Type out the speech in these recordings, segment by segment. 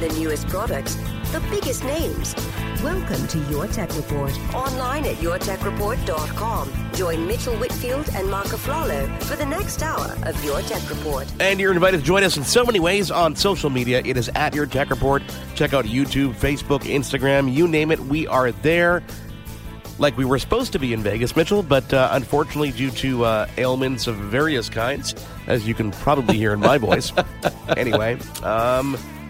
the newest products, the biggest names. Welcome to Your Tech Report. Online at yourtechreport.com. Join Mitchell Whitfield and Mark Aflalo for the next hour of Your Tech Report. And you're invited to join us in so many ways on social media. It is at Your Tech Report. Check out YouTube, Facebook, Instagram, you name it. We are there like we were supposed to be in Vegas, Mitchell, but unfortunately due to ailments of various kinds, as you can probably hear in my voice. Anyway,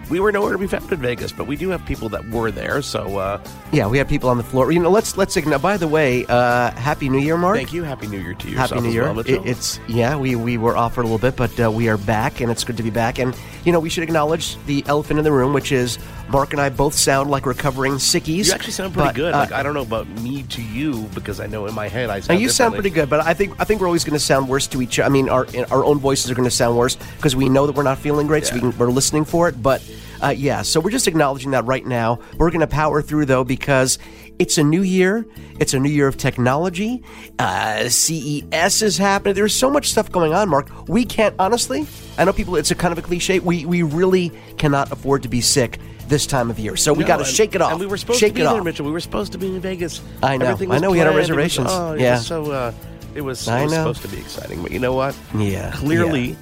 we were nowhere to be found in Vegas, but we do have people that were there. So yeah, we have people on the floor. You know, let's now, by the way, Happy New Year, Mark. Thank you. Happy New Year to you. Happy New Year. Well, it's yeah, we were off for a little bit, but we are back, and it's good to be back. And you know, we should acknowledge the elephant in the room, which is Mark and I both sound like recovering sickies. You actually sound pretty good. Like, I don't know about me to you, because I know in my head I sound. Now you sound pretty good, but I think we're always going to sound worse to each other. I mean, our own voices are going to sound worse because we know that we're not feeling great, so we're listening for it, but. Yeah, so we're just acknowledging that right now. We're going to power through, though, because it's a new year. It's a new year of technology. CES is happening. There's so much stuff going on, Mark. We can't, honestly, I know people, it's a kind of a cliche, we really cannot afford to be sick this time of year. So we got to shake it off. And we were supposed to be there, Mitchell. We were supposed to be in Vegas. I know, we had our reservations. It was supposed to be exciting. But you know what? Yeah. Clearly,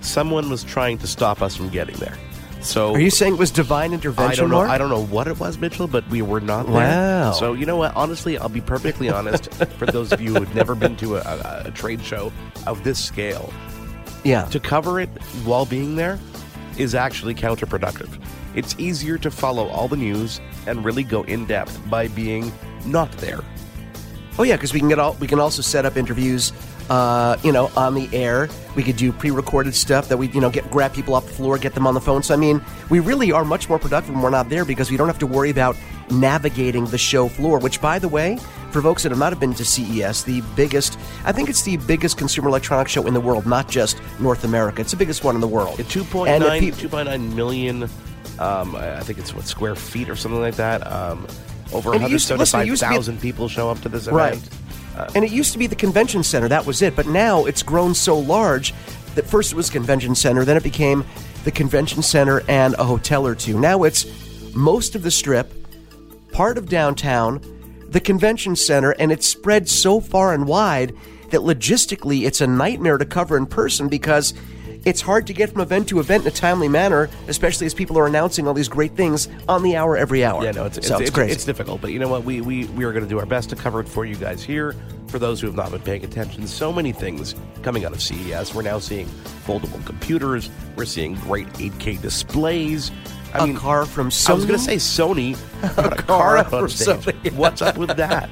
someone was trying to stop us from getting there. So, are you saying it was divine intervention? I don't know. Mark? I don't know what it was, Mitchell, but we were not there. Wow. So you know what? Honestly, I'll be perfectly honest. For those of you who've never been to a trade show of this scale, to cover it while being there is actually counterproductive. It's easier to follow all the news and really go in depth by being not there. Oh yeah, because we can also set up interviews. On the air. We could do pre-recorded stuff that we, grab people off the floor, get them on the phone. So, I mean, we really are much more productive when we're not there because we don't have to worry about navigating the show floor, which, by the way, for folks that have not been to CES, I think it's the biggest consumer electronics show in the world, not just North America. It's the biggest one in the world. 2.9 million, I think it's square feet or something like that. Over 175,000 people show up to this event. Right. And it used to be the convention center. That was it. But now it's grown so large that first it was convention center. Then it became the convention center and a hotel or two. Now it's most of the Strip, part of downtown, the convention center, and it's spread so far and wide that logistically it's a nightmare to cover in person because it's hard to get from event to event in a timely manner, especially as people are announcing all these great things on the hour every hour. Yeah, no, it's crazy. It's difficult, but you know what? We are going to do our best to cover it for you guys here. For those who have not been paying attention, so many things coming out of CES. We're now seeing foldable computers. We're seeing great 8K displays. I mean, car from Sony. I was going to say Sony. A car from Sony. What's up with that?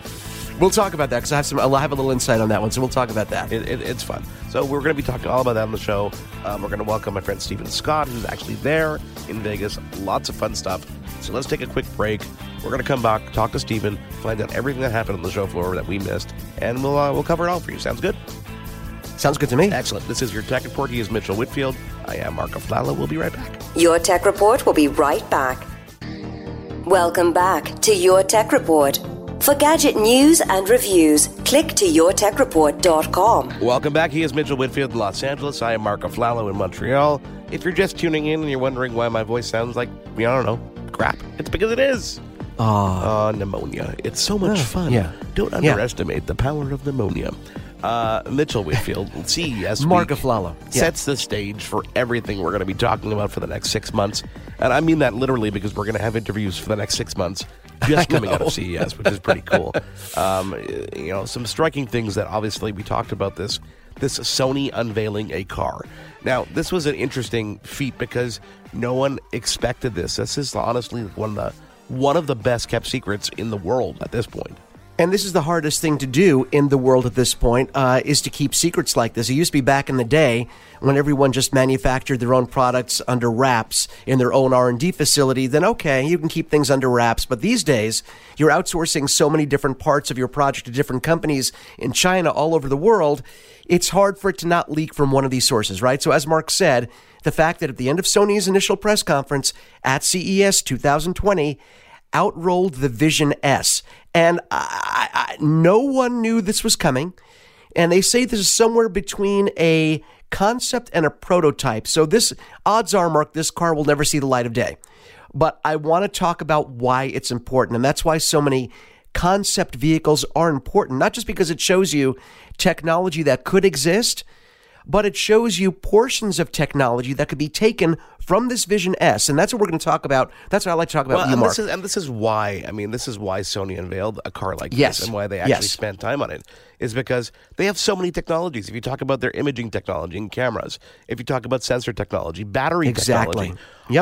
We'll talk about that because I'll have a little insight on that one, so we'll talk about that. It's fun. So we're going to be talking all about that on the show. We're going to welcome my friend Stephen Scott, who's actually there in Vegas. Lots of fun stuff. So let's take a quick break. We're going to come back, talk to Stephen, find out everything that happened on the show floor that we missed, and we'll cover it all for you. Sounds good? Sounds good to me. Excellent. This is Your Tech Report. He is Mitchell Whitfield. I am Mark Aflalo. We'll be right back. Your Tech Report will be right back. Welcome back to Your Tech Report. For gadget news and reviews, click to yourtechreport.com. Welcome back. He is Mitchell Whitfield in Los Angeles. I am Mark Aflalo in Montreal. If you're just tuning in and you're wondering why my voice sounds like, crap, it's because it is. Pneumonia. It's so much fun. Yeah. Don't underestimate the power of pneumonia. Mitchell Whitfield, CES Mark Aflalo sets the stage for everything we're going to be talking about for the next 6 months. And I mean that literally, because we're going to have interviews for the next 6 months just coming out of CES, which is pretty cool. You know, some striking things that obviously we talked about this Sony unveiling a car. Now, this was an interesting feat because no one expected this. This is honestly one of the best kept secrets in the world at this point. And this is the hardest thing to do in the world at this point, is to keep secrets like this. It used to be back in the day when everyone just manufactured their own products under wraps in their own R&D facility. Then, okay, you can keep things under wraps. But these days, you're outsourcing so many different parts of your project to different companies in China, all over the world. It's hard for it to not leak from one of these sources, right? So as Mark said, the fact that at the end of Sony's initial press conference at CES 2020, outrolled the Vision S. And no one knew this was coming. And they say this is somewhere between a concept and a prototype. So this, odds are, Mark, this car will never see the light of day. But I want to talk about why it's important. And that's why so many concept vehicles are important. Not just because it shows you technology that could exist, but it shows you portions of technology that could be taken from this Vision S. And that's what we're going to talk about. That's what I like to talk about with you, Mark. This is why Sony unveiled a car like this, and why they actually spent time on it, is because they have so many technologies. If you talk about their imaging technology and cameras, if you talk about sensor technology, battery technology,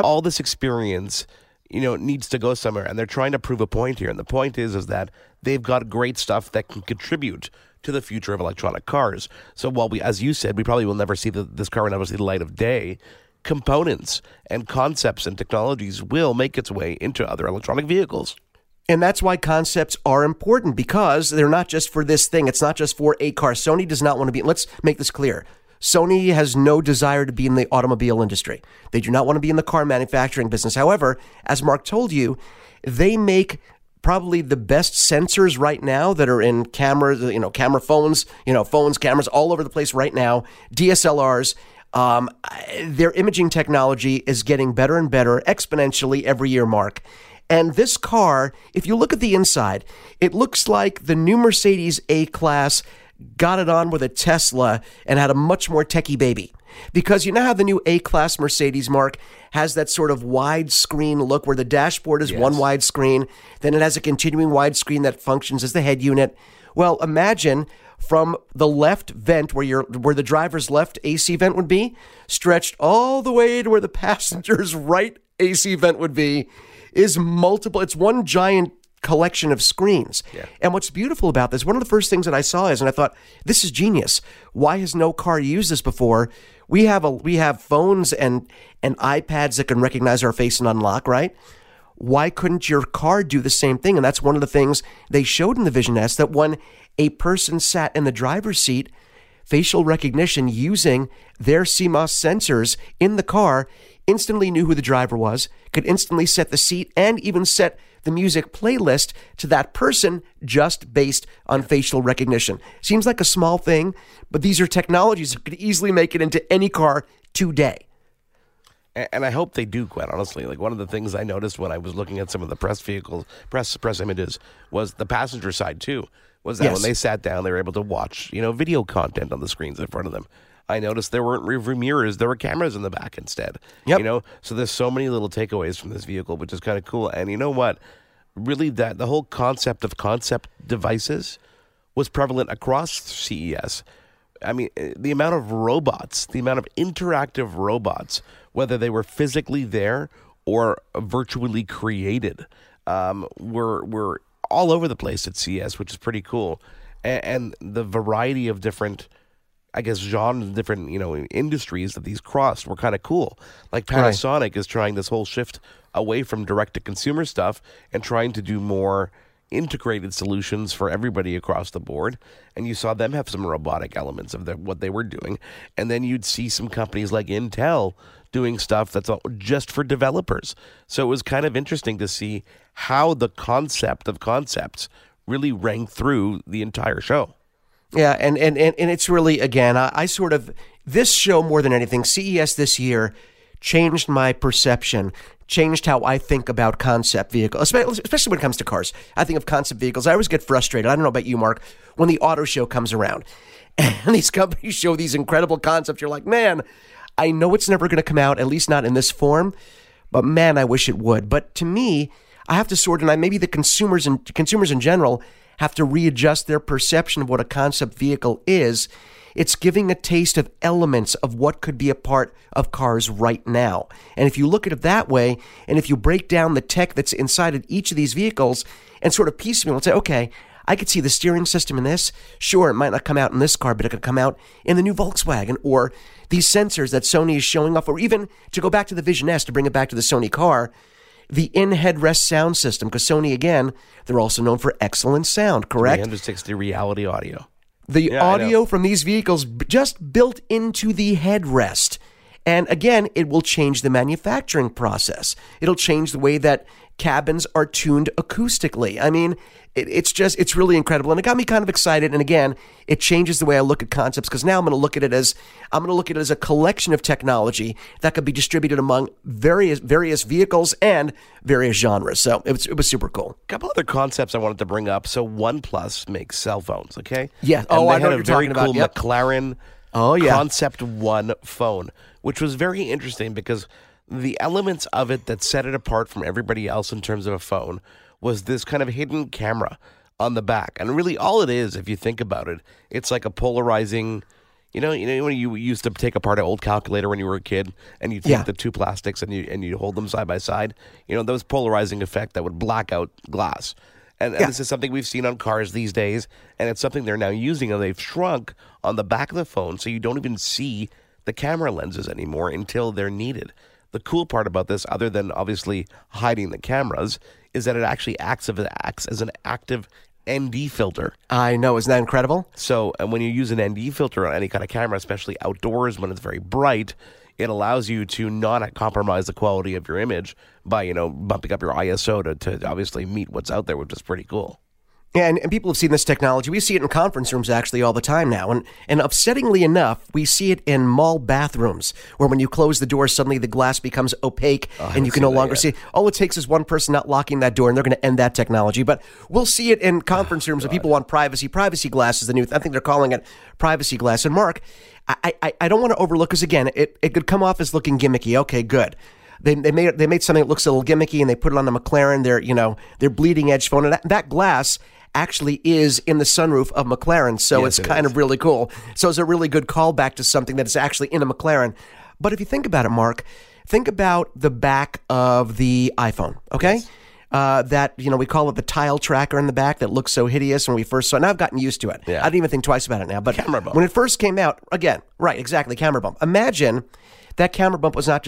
all this experience, you know, needs to go somewhere. And they're trying to prove a point here. And the point is that they've got great stuff that can contribute to the future of electronic cars. So while we, as you said, we probably will never see this car will never see the light of day, components and concepts and technologies will make its way into other electronic vehicles. And that's why concepts are important, because they're not just for this thing. It's not just for a car. Sony does not want to be, let's make this clear, Sony has no desire to be in the automobile industry. They do not want to be in the car manufacturing business. However, as Mark told you, they make probably the best sensors right now that are in cameras, you know, camera phones, you know, phones, cameras all over the place right now, DSLRs. Their imaging technology is getting better and better exponentially every year, Mark. And this car, if you look at the inside, it looks like the new Mercedes A-Class got it on with a Tesla and had a much more techie baby. Because you know how the new A-Class Mercedes, Mark, has that sort of wide screen look where the dashboard is one wide screen, then it has a continuing wide screen that functions as the head unit. Well, imagine from the left vent where the driver's left AC vent would be, stretched all the way to where the passenger's right AC vent would be, is multiple. It's one giant collection of screens. Yeah. And what's beautiful about this, one of the first things that I saw is, and I thought, this is genius. Why has no car used this before? We have phones and iPads that can recognize our face and unlock, right? Why couldn't your car do the same thing? And that's one of the things they showed in the Vision S, that when a person sat in the driver's seat, facial recognition using their CMOS sensors in the car instantly knew who the driver was, could instantly set the seat and even set the music playlist to that person just based on facial recognition. Seems like a small thing, but these are technologies that could easily make it into any car today. And I hope they do, quite honestly. Like, one of the things I noticed when I was looking at some of the press images was the passenger side too, was that when they sat down, they were able to watch, you know, video content on the screens in front of them. I noticed there weren't rearview mirrors. There were cameras in the back instead. Yep. You know, so there's so many little takeaways from this vehicle, which is kind of cool. And you know what? Really, that the whole concept of concept devices was prevalent across CES. I mean, the amount of robots, the amount of interactive robots, whether they were physically there or virtually created, were all over the place at CES, which is pretty cool. And the variety of different, I guess, genres, different, you know, industries that these crossed were kind of cool. Like Panasonic is trying this whole shift away from direct-to-consumer stuff and trying to do more integrated solutions for everybody across the board. And you saw them have some robotic elements of what they were doing. And then you'd see some companies like Intel doing stuff that's just for developers. So it was kind of interesting to see how the concept of concepts really rang through the entire show. Yeah, and it's really, again, I sort of, this show more than anything, CES this year, changed my perception, changed how I think about concept vehicles, especially when it comes to cars. I think of concept vehicles. I always get frustrated, I don't know about you, Mark, when the auto show comes around. And these companies show these incredible concepts. You're like, man, I know it's never going to come out, at least not in this form, but man, I wish it would. But to me, I have to sort, and maybe the consumers in general have to readjust their perception of what a concept vehicle is. It's giving a taste of elements of what could be a part of cars right now. And if you look at it that way, and if you break down the tech that's inside of each of these vehicles and sort of piecemeal and say, okay, I could see the steering system in this. Sure, it might not come out in this car, but it could come out in the new Volkswagen, or these sensors that Sony is showing off, or even to go back to the Vision S, to bring it back to the Sony car, the in-headrest sound system, because Sony, again, they're also known for excellent sound, correct? 360 reality audio. The audio from these vehicles just built into the headrest. And again, it will change the manufacturing process. It'll change the way that cabins are tuned acoustically. I mean, it's really incredible. And it got me kind of excited. And again, it changes the way I look at concepts, because now I'm going to look at it as a collection of technology that could be distributed among various vehicles and various genres. So it was super cool. A couple other concepts I wanted to bring up. So OnePlus makes cell phones, okay? Yeah. And I know what you're talking about. Cool, yep. McLaren Concept One phone, which was very interesting because the elements of it that set it apart from everybody else in terms of a phone was this kind of hidden camera on the back. And really all it is, if you think about it, it's like a polarizing, you know when you used to take apart an old calculator when you were a kid and you take the two plastics and you hold them side by side, that was polarizing effect that would black out glass. And this is something we've seen on cars these days, and it's something they're now using, and they've shrunk on the back of the phone so you don't even see the camera lenses anymore until they're needed. The cool part about this, other than obviously hiding the cameras, is that it actually acts as an active ND filter. I know. Isn't that incredible? So, and when you use an ND filter on any kind of camera, especially outdoors when it's very bright, it allows you to not compromise the quality of your image by, bumping up your ISO to obviously meet what's out there, which is pretty cool. Yeah, and people have seen this technology. We see it in conference rooms actually all the time now. And upsettingly enough, we see it in mall bathrooms where when you close the door, suddenly the glass becomes opaque and you can no longer see it. All it takes is one person not locking that door and they're going to end that technology. But we'll see it in conference rooms when people want privacy. Privacy glass is the new, I think they're calling it privacy glass. And Mark, I don't want to overlook this again. It could come off as looking gimmicky. Okay, good. They made something that looks a little gimmicky and they put it on the McLaren, their bleeding edge phone. And that glass actually is in the sunroof of McLaren, so yes, it's kind of really cool. So it's a really good callback to something that is actually in a McLaren. But if you think about it, Mark, think about the back of the iPhone, okay? Yes. We call it the tile tracker in the back that looks so hideous when we first saw it. And I've gotten used to it. Yeah. I don't even think twice about it now. But camera bump. When it first came out, again, right, exactly, camera bump. Imagine that camera bump was not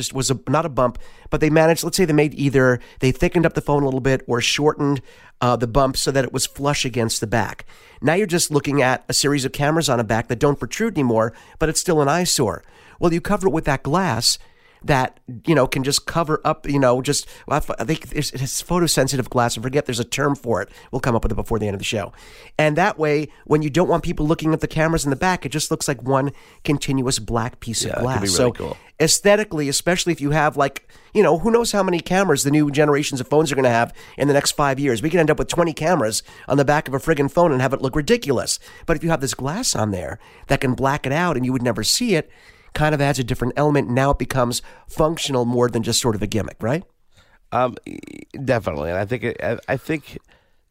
a bump, but they managed, let's say they made either, they thickened up the phone a little bit or shortened the bump so that it was flush against the back. Now you're just looking at a series of cameras on a back that don't protrude anymore, but it's still an eyesore. Well, you cover it with that glass that, can just cover up, I think it's photosensitive glass. I forget there's a term for it. We'll come up with it before the end of the show. And that way, when you don't want people looking at the cameras in the back, it just looks like one continuous black piece of glass. That could be really cool. Aesthetically, especially if you have who knows how many cameras the new generations of phones are going to have in the next 5 years. We can end up with 20 cameras on the back of a friggin' phone and have it look ridiculous. But if you have this glass on there that can black it out and you would never see it, kind of adds a different element. Now it becomes functional more than just sort of a gimmick, right? Definitely. And I think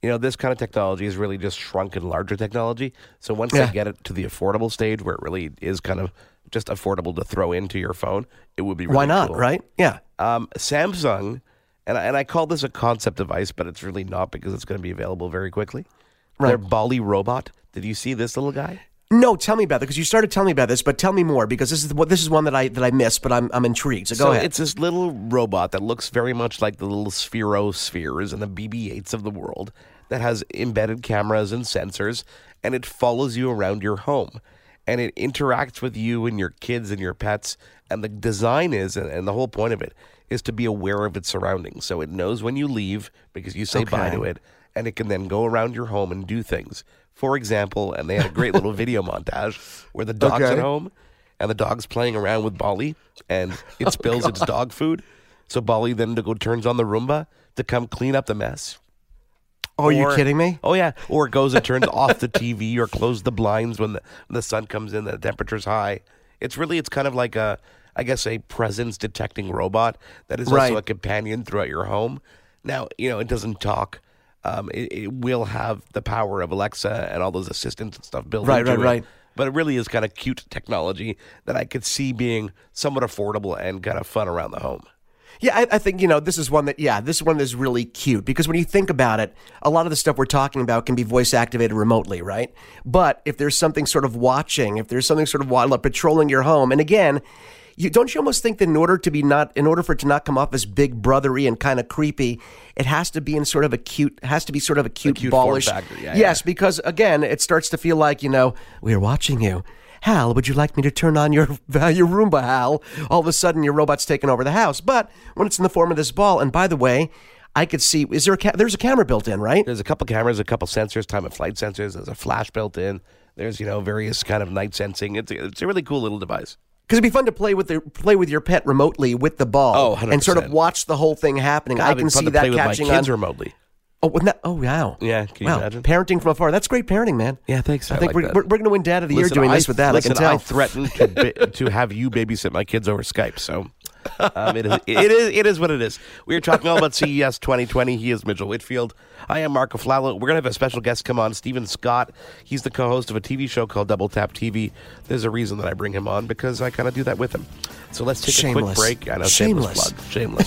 this kind of technology is really just shrunk in larger technology. So once they get it to the affordable stage where it really is kind of just affordable to throw into your phone, it would be really Why not, cool. right? Yeah. Samsung, and I call this a concept device, but it's really not because it's going to be available very quickly. Right. Their Bali robot. Did you see this little guy? No, tell me about it, because you started telling me about this, but tell me more, because this is one that I missed, but I'm intrigued. So go ahead. It's this little robot that looks very much like the little spherospheres and the BB-8s of the world that has embedded cameras and sensors, and it follows you around your home, and it interacts with you and your kids and your pets, and the design is, and the whole point of it, is to be aware of its surroundings. So it knows when you leave, because you say bye to it, and it can then go around your home and do things. For example, and they had a great little video montage where the dog's at home and the dog's playing around with Bali and it spills its dog food. So Bali then turns on the Roomba to come clean up the mess. Oh, you're kidding me? Oh, yeah. Or goes and turns off the TV or close the blinds when the sun comes in, the temperature's high. It's really, it's kind of like a, I guess, a presence-detecting robot that is also a companion throughout your home. Now, you know, it doesn't talk. It will have the power of Alexa and all those assistants and stuff built into it. Right. But it really is kind of cute technology that I could see being somewhat affordable and kind of fun around the home. Yeah, I think, you know, this is one that, this one is really cute because when you think about it, a lot of the stuff we're talking about can be voice activated remotely, right? But if there's something sort of watching, if there's something sort of like patrolling your home, and again, you almost think that in order for it to not come off as big brothery and kind of creepy, it has to be sort of a cute ballish form factor. Yeah. Because again, it starts to feel like, you know, we're watching you. Hal, would you like me to turn on your Roomba, Hal? All of a sudden, your robot's taken over the house. But when it's in the form of this ball, and by the way, I could see, there's a camera built in, right? There's a couple cameras, a couple sensors, time-of-flight sensors. There's a flash built in. There's, you know, various kind of night sensing. It's a really cool little device. Because it'd be fun to play with your pet remotely with the ball, 100%. And sort of watch the whole thing happening. God, I can see that catching on. Play with my kids remotely. Oh, wow. Yeah, can you imagine? Parenting from afar. That's great parenting, man. Yeah, thanks. I think we're going to win Dad of the Year doing this with that. I can tell. I threatened to have you babysit my kids over Skype, so it is what it is. We are talking all about CES 2020. He is Mitchell Whitfield. I am Mark Aflalo. We're going to have a special guest come on, Stephen Scott. He's the co-host of a TV show called Double Tap TV. There's a reason that I bring him on because I kind of do that with him. So let's take a quick break. I know, shameless plug.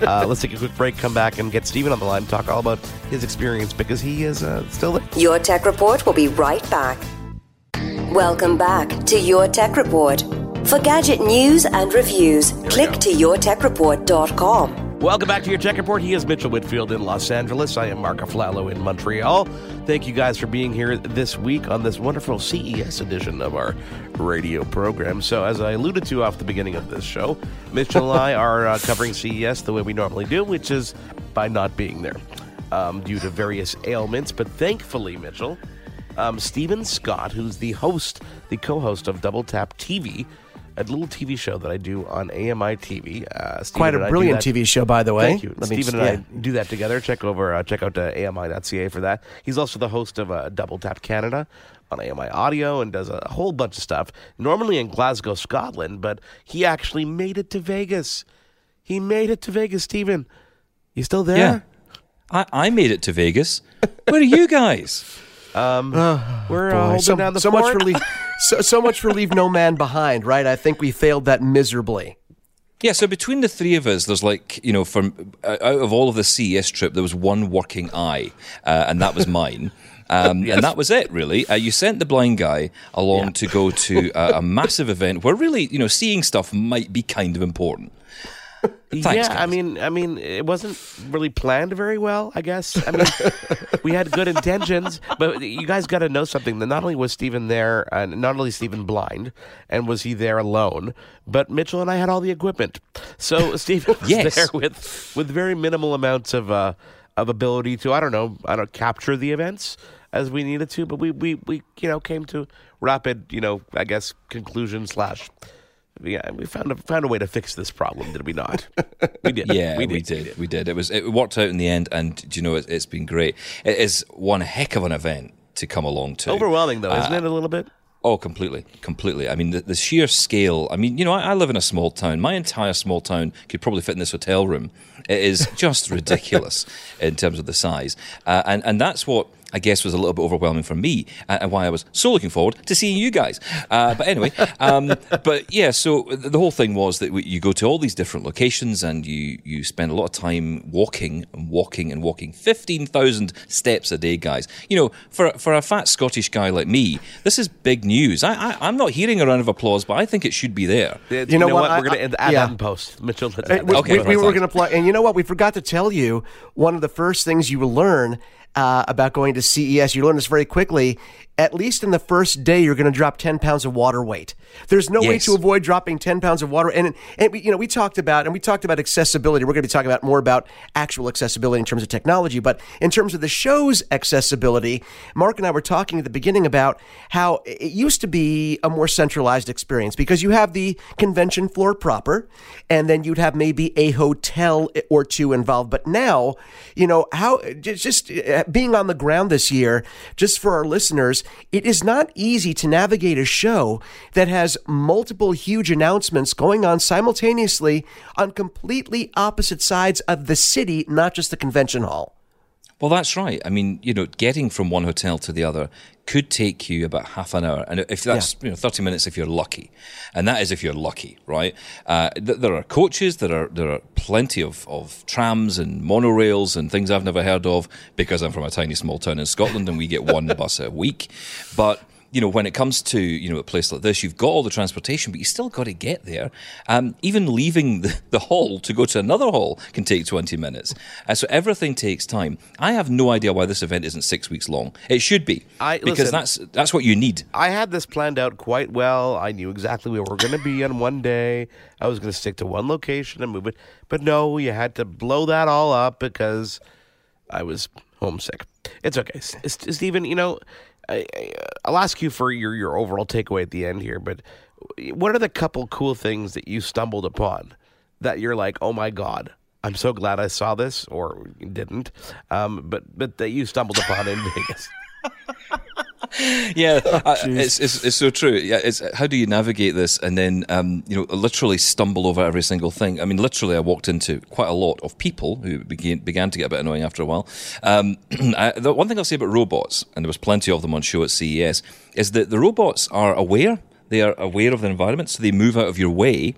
Let's take a quick break, come back, and get Stephen on the line, talk all about his experience because he is still there. Your Tech Report will be right back. Welcome back to Your Tech Report. For gadget news and reviews, click to yourtechreport.com. Welcome back to Your Tech Report. He is Mitchell Whitfield in Los Angeles. I am Mark Aflalo in Montreal. Thank you guys for being here this week on this wonderful CES edition of our radio program. So as I alluded to off the beginning of this show, Mitchell and I are covering CES the way we normally do, which is by not being there due to various ailments. But thankfully, Mitchell, Stephen Scott, who's the co-host of Double Tap TV, a little TV show that I do on AMI-tv. Quite a brilliant TV show, by the way. Thank you. Stephen and I do that together. Check out AMI.ca for that. He's also the host of Double Tap Canada on AMI Audio and does a whole bunch of stuff, normally in Glasgow, Scotland, but he actually made it to Vegas. Stephen. You still there? Yeah. I made it to Vegas. What are you guys? We're holding down the fort. So much for leave no man behind, right? I think we failed that miserably. Yeah, so between the three of us, there's like, you know, from out of all of the CES trip, there was one working eye, and that was mine. Yes. And that was it, really. You sent the blind guy along to go to a massive event where really, you know, seeing stuff might be kind of important. Thanks, guys. I mean, it wasn't really planned very well, I guess. I mean, we had good intentions, but you guys got to know something. That not only was Stephen there, and not only Stephen blind, and was he there alone, but Mitchell and I had all the equipment. So Stephen was there with very minimal amounts of ability to capture the events as we needed to, but we came to rapid conclusion / yeah, we found a way to fix this problem, did we not? We did. Yeah, we did. It worked out in the end, and you know, it's been great. It is one heck of an event to come along to. Overwhelming, though, isn't it a little bit? Oh, completely. I mean, the sheer scale. I mean, you know, I live in a small town. My entire small town could probably fit in this hotel room. It is just ridiculous in terms of the size, and that's what I guess was a little bit overwhelming for me, and why I was so looking forward to seeing you guys. But anyway, so the whole thing was that you go to all these different locations and you spend a lot of time walking, 15,000 steps a day, guys. You know, for a fat Scottish guy like me, this is big news. I'm not hearing a round of applause, but I think it should be there. You know what? We're going to end that in post, Mitchell. We were going to play, and you know what? We forgot to tell you one of the first things you will learn about going to CES, you learn this very quickly, at least in the first day, you're going to drop 10 pounds of water weight. There's no way to avoid dropping 10 pounds of water. And we, you know, we talked about accessibility. We're going to be talking about more about actual accessibility in terms of technology. But in terms of the show's accessibility, Mark and I were talking at the beginning about how it used to be a more centralized experience because you have the convention floor proper, and then you'd have maybe a hotel or two involved. But now, you know, how just being on the ground this year, just for our listeners, it is not easy to navigate a show that has multiple huge announcements going on simultaneously on completely opposite sides of the city, not just the convention hall. Well, that's right. I mean, you know, getting from one hotel to the other could take you about half an hour. And if that's, you know, 30 minutes if you're lucky. And that is if you're lucky, right? There are coaches, there are plenty of trams and monorails and things I've never heard of because I'm from a tiny small town in Scotland and we get one bus a week. But you know, when it comes to, you know, a place like this, you've got all the transportation, but you still got to get there. Even leaving the hall to go to another hall can take 20 minutes. So everything takes time. I have no idea why this event isn't 6 weeks long. It should be, because that's what you need. I had this planned out quite well. I knew exactly where we were going to be on one day. I was going to stick to one location and move it. But no, you had to blow that all up because I was homesick. It's okay. Stephen, you know, I'll ask you for your overall takeaway at the end here, but what are the couple cool things that you stumbled upon that you're like, oh my God, I'm so glad I saw this or didn't, but that you stumbled upon in Vegas? Yeah, it's so true. Yeah, it's how do you navigate this and then you know, literally stumble over every single thing. I mean, literally, I walked into quite a lot of people who began to get a bit annoying after a while. The one thing I'll say about robots, and there was plenty of them on show at CES, is that the robots are aware. They are aware of the environment, so they move out of your way.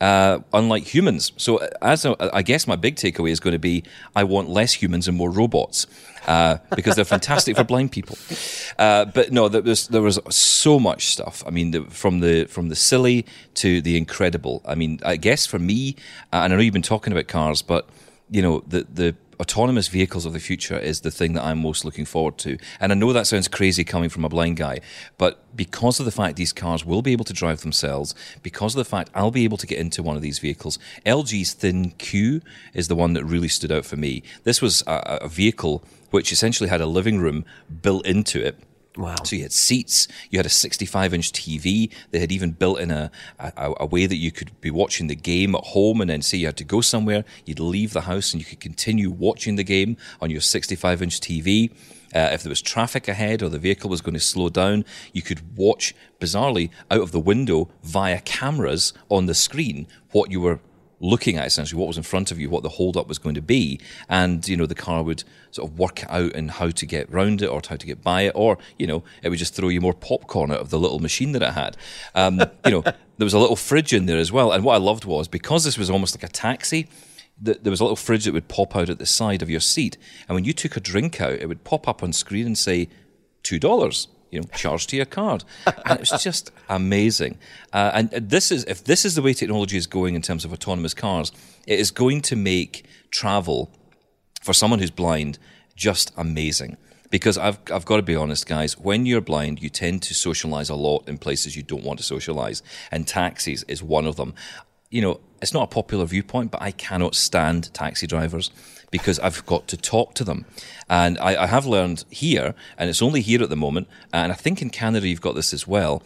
Unlike humans. So I guess my big takeaway is going to be I want less humans and more robots because they're fantastic for blind people. But no, there was so much stuff. I mean, from the silly to the incredible. I mean, I guess for me, and I know you've been talking about cars, but, you know, the autonomous vehicles of the future is the thing that I'm most looking forward to. And I know that sounds crazy coming from a blind guy, but because of the fact these cars will be able to drive themselves, because of the fact I'll be able to get into one of these vehicles, LG's Thin Q is the one that really stood out for me. This was a vehicle which essentially had a living room built into it. Wow. So you had seats, you had a 65-inch TV, they had even built in a way that you could be watching the game at home and then say you had to go somewhere, you'd leave the house and you could continue watching the game on your 65-inch TV. If there was traffic ahead or the vehicle was going to slow down, you could watch, bizarrely, out of the window via cameras on the screen what you were looking at, essentially what was in front of you, what the hold-up was going to be, and, you know, the car would sort of work out and how to get round it or how to get by it, or, you know, it would just throw you more popcorn out of the little machine that it had. You know, there was a little fridge in there as well, and what I loved was, because this was almost like a taxi, there was a little fridge that would pop out at the side of your seat, and when you took a drink out, it would pop up on screen and say, $2. You know, charged to your card. And it was just amazing. And if this is the way technology is going in terms of autonomous cars, it is going to make travel for someone who's blind just amazing. Because I've got to be honest, guys, when you're blind, you tend to socialize a lot in places you don't want to socialize. And taxis is one of them. You know, it's not a popular viewpoint, but I cannot stand taxi drivers, because I've got to talk to them. And I have learned here, and it's only here at the moment, and I think in Canada you've got this as well,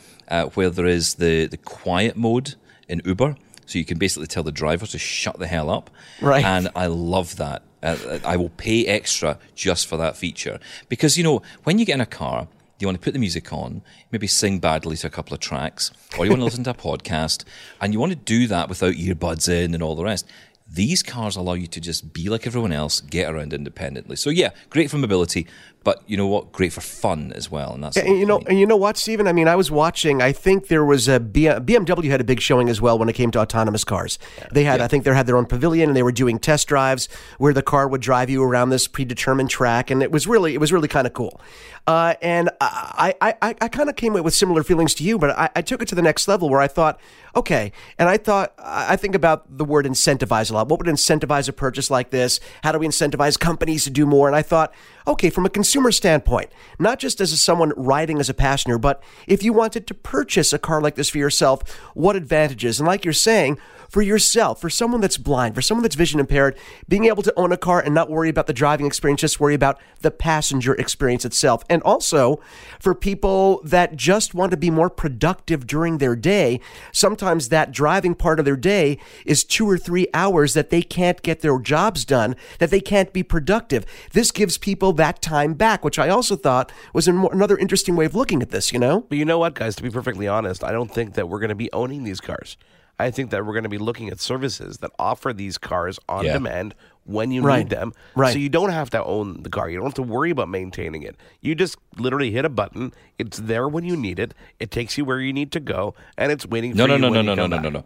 where there is the quiet mode in Uber, so you can basically tell the driver to shut the hell up. Right. And I love that. I will pay extra just for that feature. Because, you know, when you get in a car, you want to put the music on, maybe sing badly to a couple of tracks, or you want to listen to a podcast, and you want to do that without earbuds in and all the rest. These cars allow you to just be like everyone else, get around independently. So yeah, great for mobility, but you know what? Great for fun as well. And that's you know what, Stephen? I mean, I was watching. I think there was a BMW had a big showing as well when it came to autonomous cars. They had, I think, they had their own pavilion, and they were doing test drives where the car would drive you around this predetermined track, and it was really kind of cool. And I kind of came away with similar feelings to you, but I took it to the next level where I thought, okay, and I think about the word incentivize. a lot. What would incentivize a purchase like this? How do we incentivize companies to do more? And I thought, okay, from a consumer standpoint, not just as someone riding as a passenger, but if you wanted to purchase a car like this for yourself, what advantages? And like you're saying, for yourself, for someone that's blind, for someone that's vision impaired, being able to own a car and not worry about the driving experience, just worry about the passenger experience itself. And also for people that just want to be more productive during their day, sometimes that driving part of their day is 2 or 3 hours that they can't get their jobs done, that they can't be productive. This gives people that time back, which I also thought was another interesting way of looking at this, you know? But you know what, guys, to be perfectly honest, I don't think that we're going to be owning these cars. I think that we're going to be looking at services that offer these cars on demand when you need them. Right. So you don't have to own the car. You don't have to worry about maintaining it. You just literally hit a button. It's there when you need it. It takes you where you need to go, and it's waiting for you. No.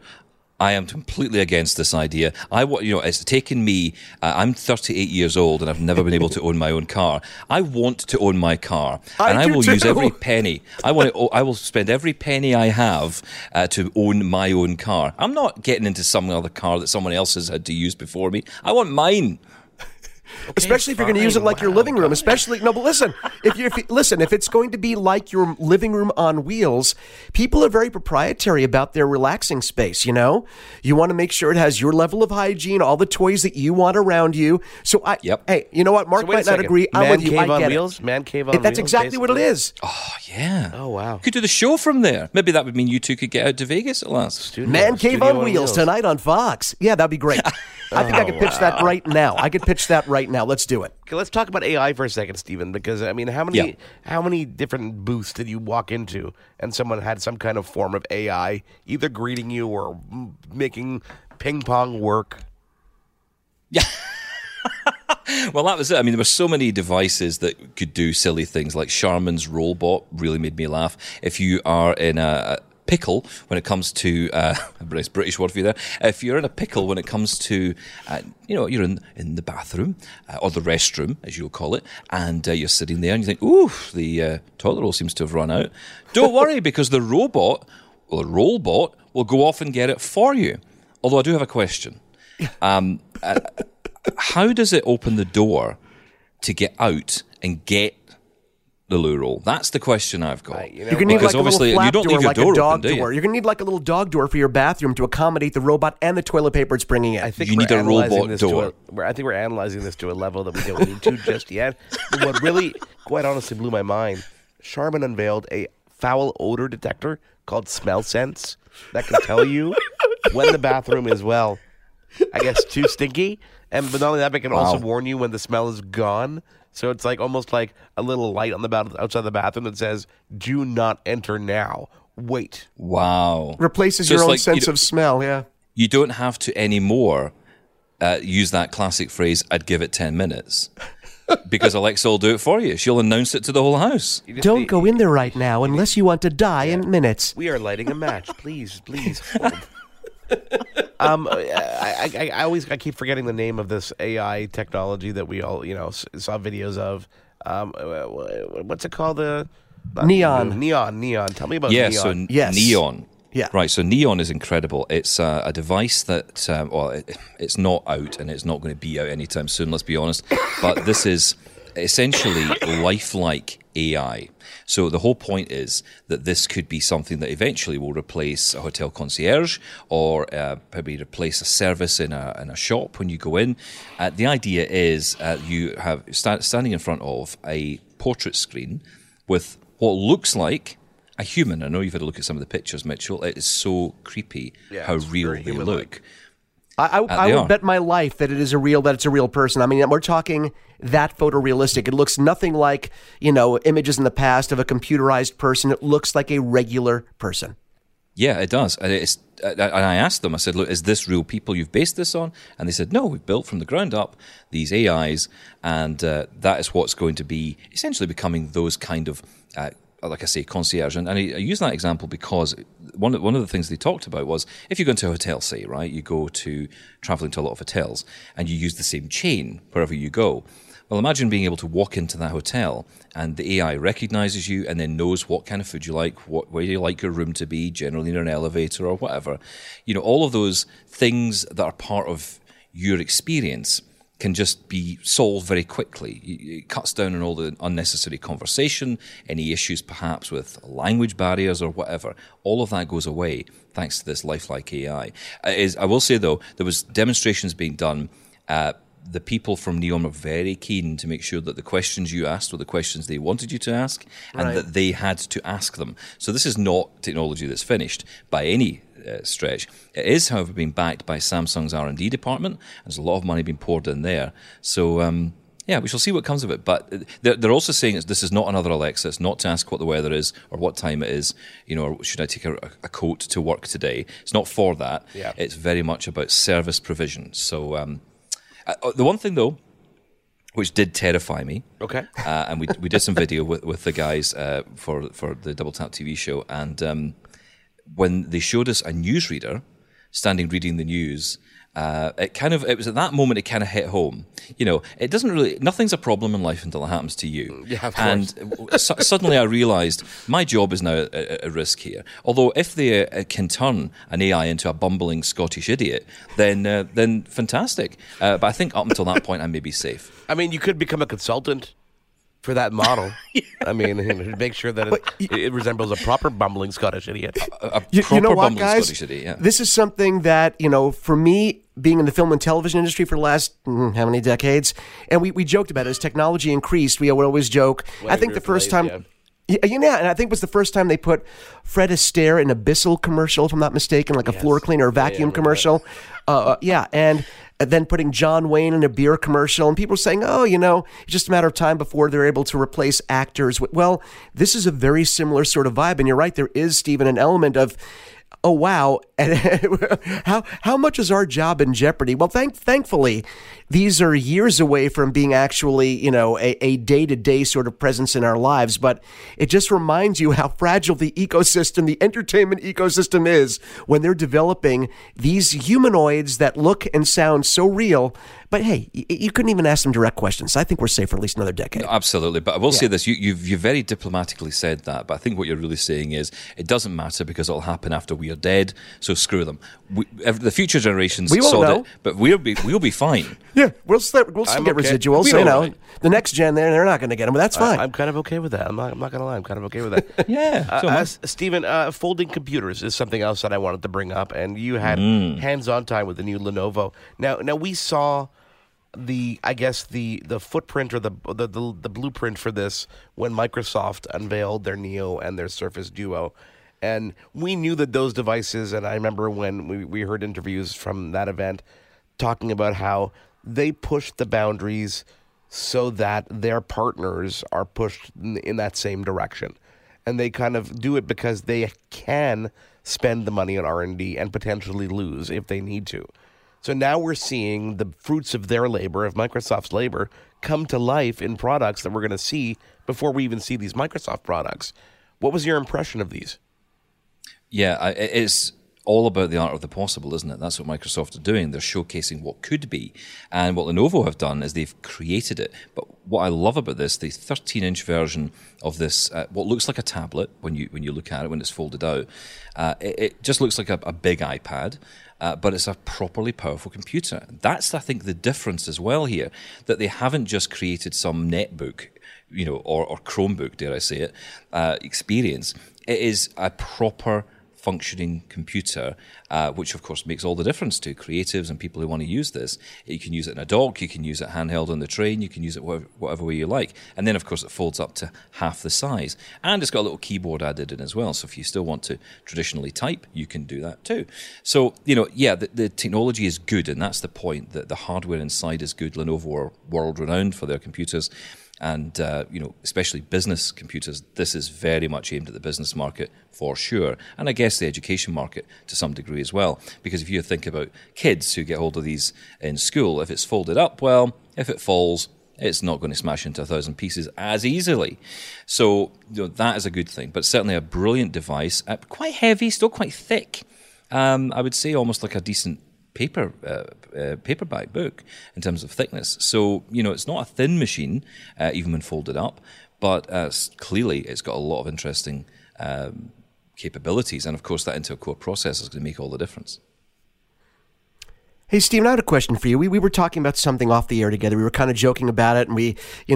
I am completely against this idea. It's taken me, I'm 38 years old and I've never been able to own my own car. I want to own my car and I will use every penny. I will spend every penny I have to own my own car. I'm not getting into some other car that someone else has had to use before me. I want mine. Okay, especially if you're going to use it like your living room, but listen, if it's going to be like your living room on wheels, people are very proprietary about their relaxing space, you know? You want to make sure it has your level of hygiene, all the toys that you want around you. So hey, you know what? Mark might not agree. I'm with you. I get it. Man cave on wheels? That's exactly what it is. Oh, yeah. Oh, wow. Could do the show from there. Maybe that would mean you two could get out to Vegas at last. Man cave on wheels tonight on Fox. Yeah, that'd be great. I think I could pitch that right now. Let's do it. Okay, let's talk about AI for a second, Stephen, because, I mean, how many different booths did you walk into and someone had some kind of form of AI either greeting you or making ping pong work? Yeah. Well, that was it. I mean, there were so many devices that could do silly things, like Charmin's Rollbot really made me laugh. If you are in a pickle when it comes to British word for you there. If you're in a pickle when it comes to you're in the bathroom or the restroom as you'll call it, and you're sitting there and you think, ooh, the toilet roll seems to have run out. Don't worry, because the Rollbot will go off and get it for you. Although I do have a question. How does it open the door to get out and get the loo roll? That's the question I've got. You're gonna need like a little flap door, like a dog door. You're gonna need like a little dog door for your bathroom to accommodate the robot and the toilet paper it's bringing in. I think you need a Rollbot door. I think we're analyzing this to a level that we don't need to just yet. What really, quite honestly, blew my mind: Charmin unveiled a foul odor detector called Smell Sense that can tell you when the bathroom is too stinky, but not only that, but it can also warn you when the smell is gone. So it's like almost like a little light on the outside the bathroom that says, "Do not enter now. Wait." Wow! Replaces your own sense of smell. Yeah, you don't have to anymore use that classic phrase, "I'd give it 10 minutes," because Alexa will do it for you. She'll announce it to the whole house. Don't go in there right now unless you want to die in minutes. We are lighting a match. Please. I keep forgetting the name of this AI technology that we all saw videos of. What's it called? Neon. Tell me about Neon. Neon. Yeah. Right, so Neon is incredible. It's a device that, it's not out and it's not going to be out anytime soon, let's be honest. But this is essentially lifelike AI. So the whole point is that this could be something that eventually will replace a hotel concierge or probably replace a service in a shop when you go in. The idea is you have standing in front of a portrait screen with what looks like a human. I know you've had a look at some of the pictures, Mitchell. It is so creepy how real they look. I would bet my life that it's a real person. I mean, we're talking that photorealistic. It looks nothing like, images in the past of a computerized person. It looks like a regular person. Yeah, it does. And I asked them, I said, look, is this real people you've based this on? And they said, no, we've built from the ground up these AIs. And that is what's going to be essentially becoming those kind of like I say, concierge. And I use that example because one of the things they talked about was if you go into a hotel, say, right, you go to traveling to a lot of hotels and you use the same chain wherever you go. Well, imagine being able to walk into that hotel and the AI recognizes you and then knows what kind of food you like, where you like your room to be, generally in an elevator or whatever. All of those things that are part of your experience can just be solved very quickly. It cuts down on all the unnecessary conversation, any issues perhaps with language barriers or whatever. All of that goes away thanks to this lifelike AI. I will say, though, there was demonstrations being done. The people from Neon were very keen to make sure that the questions you asked were the questions they wanted you to ask, and that they had to ask them. So this is not technology that's finished by any stretch. It is, however, being backed by Samsung's R&D department. There's a lot of money being poured in there. So, we shall see what comes of it. But they're also saying this is not another Alexa. It's not to ask what the weather is or what time it is, or should I take a coat to work today? It's not for that. Yeah. It's very much about service provision. So, the one thing, though, which did terrify me, and we did some video with the guys for the Double Tap TV show, and when they showed us a newsreader standing reading the news, it was at that moment it kind of hit home. It doesn't really, nothing's a problem in life until it happens to you. Yeah, of course. And suddenly I realised my job is now at risk here. Although if they can turn an AI into a bumbling Scottish idiot, then fantastic. But I think up until that point I may be safe. I mean, you could become a consultant for that model. I mean, make sure that it resembles a proper bumbling Scottish idiot. Bumbling guys? Scottish idiot, yeah. This is something that, for me, being in the film and television industry for the last how many decades, and we joked about it. As technology increased, we would always joke. Well, I think the first time... Yeah. And I think it was the first time they put Fred Astaire in a Bissell commercial, if I'm not mistaken, like a floor cleaner or vacuum commercial. And then putting John Wayne in a beer commercial. And people were saying, it's just a matter of time before they're able to replace actors. Well, this is a very similar sort of vibe. And you're right, there is, Stephen, an element of... oh, wow, and how much is our job in jeopardy? Well, thankfully, these are years away from being actually, a day-to-day sort of presence in our lives, but it just reminds you how fragile the entertainment ecosystem is when they're developing these humanoids that look and sound so real. But hey, you couldn't even ask them direct questions. I think we're safe for at least another decade. No, absolutely. But I will say this, you very diplomatically said that, but I think what you're really saying is it doesn't matter because it'll happen after we are dead, so screw them. The future generations saw that, but we'll be fine. Yeah, we'll still get residuals. The next gen, they're not going to get them, but that's fine. I'm kind of okay with that. I'm not going to lie. I'm kind of okay with that. Yeah. Stephen, folding computers is something else that I wanted to bring up, and you had hands-on time with the new Lenovo. Now we saw... the footprint or the blueprint for this when Microsoft unveiled their Neo and their Surface Duo, and we knew that those devices. And I remember when we heard interviews from that event talking about how they pushed the boundaries so that their partners are pushed in that same direction, and they kind of do it because they can spend the money on R&D and potentially lose if they need to. So now we're seeing the fruits of their labor, of Microsoft's labor, come to life in products that we're going to see before we even see these Microsoft products. What was your impression of these? Yeah, it's all about the art of the possible, isn't it? That's what Microsoft are doing. They're showcasing what could be. And what Lenovo have done is they've created it. But what I love about this, the 13-inch version of this, what looks like a tablet when you look at it, when it's folded out, it just looks like a big iPad, but it's a properly powerful computer. That's, I think, the difference as well here, that they haven't just created some netbook, or Chromebook, dare I say it, experience. It is a proper functioning computer, which of course makes all the difference to creatives and people who want to use this. You can use it in a dock, you can use it handheld on the train, you can use it whatever way you like. And then of course it folds up to half the size. And it's got a little keyboard added in as well, so if you still want to traditionally type, you can do that too. So, the technology is good, and that's the point, that the hardware inside is good. Lenovo are world-renowned for their computers. And, especially business computers, this is very much aimed at the business market for sure. And I guess the education market to some degree as well. Because if you think about kids who get hold of these in school, if it's folded up, well, if it falls, it's not going to smash into 1,000 pieces as easily. So that is a good thing. But certainly a brilliant device, quite heavy, still quite thick. I would say almost like a decent paperback book in terms of thickness. So, it's not a thin machine, even when folded up, but clearly it's got a lot of interesting capabilities. And, of course, that Intel Core processor is going to make all the difference. Hey, Steven, I had a question for you. We were talking about something off the air together. We were kind of joking about it, and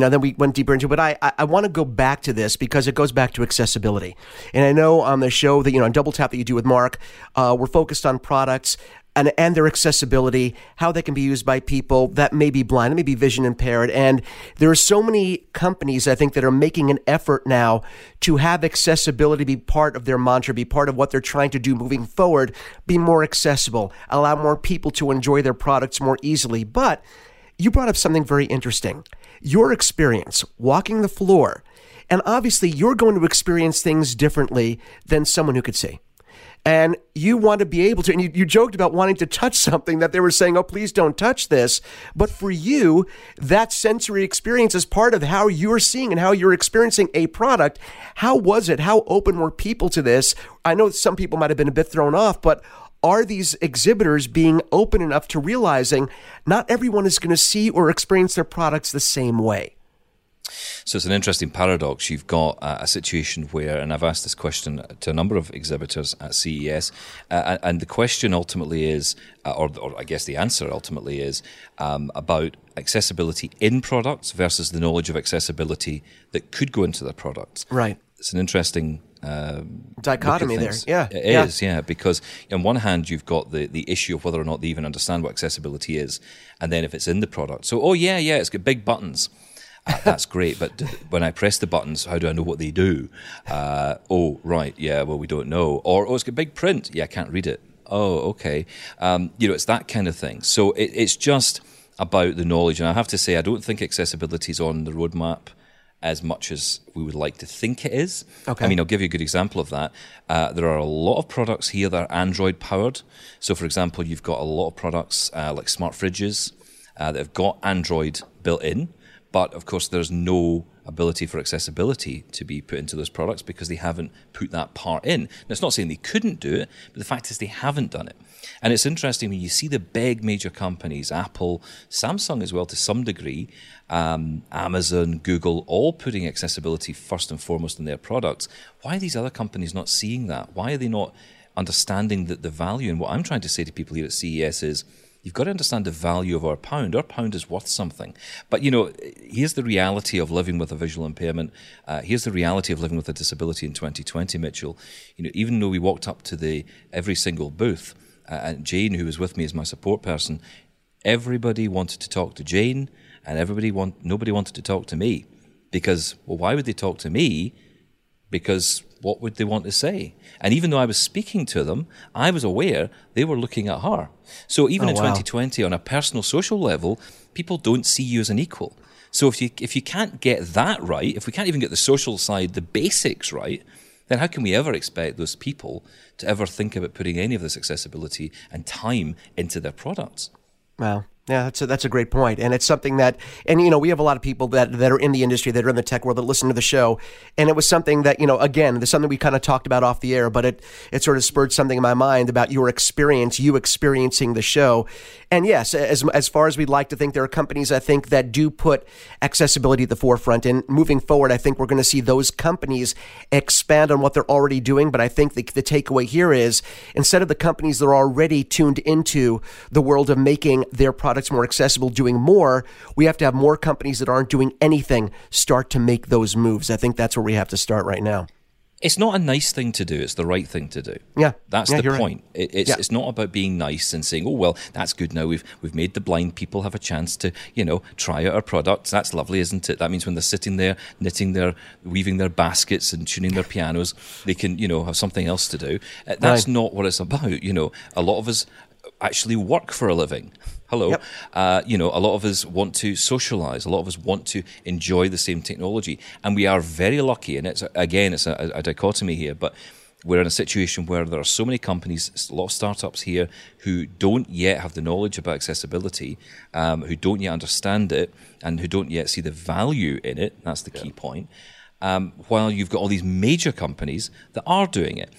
then we went deeper into it. But I want to go back to this because it goes back to accessibility. And I know on the show that, on Double Tap that you do with Mark, we're focused on products and their accessibility, how they can be used by people that may be blind, that may be vision impaired. And there are so many companies, I think, that are making an effort now to have accessibility be part of their mantra, be part of what they're trying to do moving forward, be more accessible, allow more people to enjoy their products more easily. But you brought up something very interesting. Your experience walking the floor, and obviously you're going to experience things differently than someone who could see. And you want to be able to, and you joked about wanting to touch something that they were saying, oh, please don't touch this. But for you, that sensory experience is part of how you're seeing and how you're experiencing a product. How was it? How open were people to this? I know some people might have been a bit thrown off, but are these exhibitors being open enough to realizing not everyone is going to see or experience their products the same way? So it's an interesting paradox. You've got a situation where, and I've asked this question to a number of exhibitors at CES, and the question ultimately is, or I guess the answer ultimately is about accessibility in products versus the knowledge of accessibility that could go into their products. Right. It's an interesting dichotomy there. Yeah. It is, because on one hand, you've got the issue of whether or not they even understand what accessibility is, and then if it's in the product. So, it's got big buttons. That's great, but when I press the buttons, how do I know what they do? We don't know. Or, it's got big print. Yeah, I can't read it. Oh, okay. It's that kind of thing. So it's just about the knowledge. And I have to say, I don't think accessibility is on the roadmap as much as we would like to think it is. Okay. I mean, I'll give you a good example of that. There are a lot of products here that are Android-powered. So, for example, you've got a lot of products like smart fridges that have got Android built in. But, of course, there's no ability for accessibility to be put into those products because they haven't put that part in. Now, it's not saying they couldn't do it, but the fact is they haven't done it. And it's interesting when you see the big major companies, Apple, Samsung as well to some degree, Amazon, Google, all putting accessibility first and foremost in their products. Why are these other companies not seeing that? Why are they not understanding that the value? And what I'm trying to say to people here at CES is, you've got to understand the value of our pound. Our pound is worth something. But, here's the reality of living with a visual impairment. Here's the reality of living with a disability in 2020, Mitchell. Even though we walked up to every single booth, and Jane, who was with me as my support person, everybody wanted to talk to Jane, and nobody wanted to talk to me. Because, why would they talk to me? Because what would they want to say? And even though I was speaking to them, I was aware they were looking at her. So even in 2020, on a personal social level, people don't see you as an equal. So if you can't get that right, if we can't even get the social side, the basics right, then how can we ever expect those people to ever think about putting any of this accessibility and time into their products? Wow. Yeah, that's a great point. And it's something that, and we have a lot of people that are in the industry, that are in the tech world, that listen to the show. And it was something that, again, there's something we kind of talked about off the air, but it sort of spurred something in my mind about your experience, you experiencing the show. And yes, as far as we'd like to think, there are companies, I think, that do put accessibility at the forefront. And moving forward, I think we're going to see those companies expand on what they're already doing. But I think the takeaway here is, instead of the companies that are already tuned into the world of making their products more accessible, doing more, we have to have more companies that aren't doing anything start to make those moves. I think that's where we have to start right now. It's not a nice thing to do. It's the right thing to do. Yeah. That's the point. Right. It's not about being nice and saying, oh, well, that's good now. We've made the blind people have a chance to, try out our products. That's lovely, isn't it? That means when they're sitting there, weaving their baskets and tuning their pianos, they can, have something else to do. That's not what it's about. A lot of us actually work for a living. Hello. Yep. A lot of us want to socialize. A lot of us want to enjoy the same technology. And we are very lucky. And it's a dichotomy here, but we're in a situation where there are so many companies, a lot of startups here who don't yet have the knowledge about accessibility, who don't yet understand it, and who don't yet see the value in it. That's the key point. While you've got all these major companies that are doing it.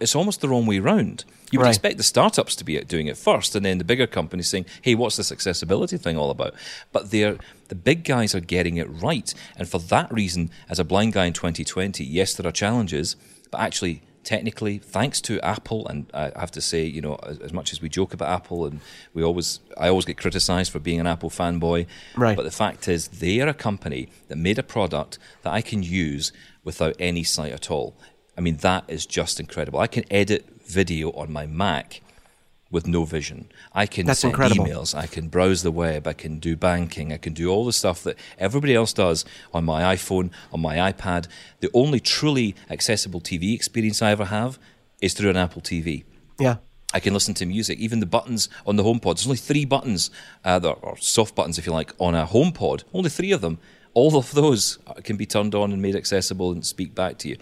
It's almost the wrong way around. You would expect the startups to be doing it first, and then the bigger companies saying, hey, what's this accessibility thing all about? But the big guys are getting it right. And for that reason, as a blind guy in 2020, yes, there are challenges, but actually technically, thanks to Apple, and I have to say, you know, as much as we joke about Apple, and I always get criticised for being an Apple fanboy, right. But the fact is they are a company that made a product that I can use without any sight at all. I mean, that is just incredible. I can edit video on my Mac with no vision. I can send emails, I can browse the web, I can do banking, I can do all the stuff that everybody else does on my iPhone, on my iPad. The only truly accessible TV experience I ever have is through an Apple TV. Yeah. I can listen to music. Even the buttons on the HomePod, there's only 3 buttons, or soft buttons if you like, on a HomePod, only 3 of them. All of those can be turned on and made accessible and speak back to you.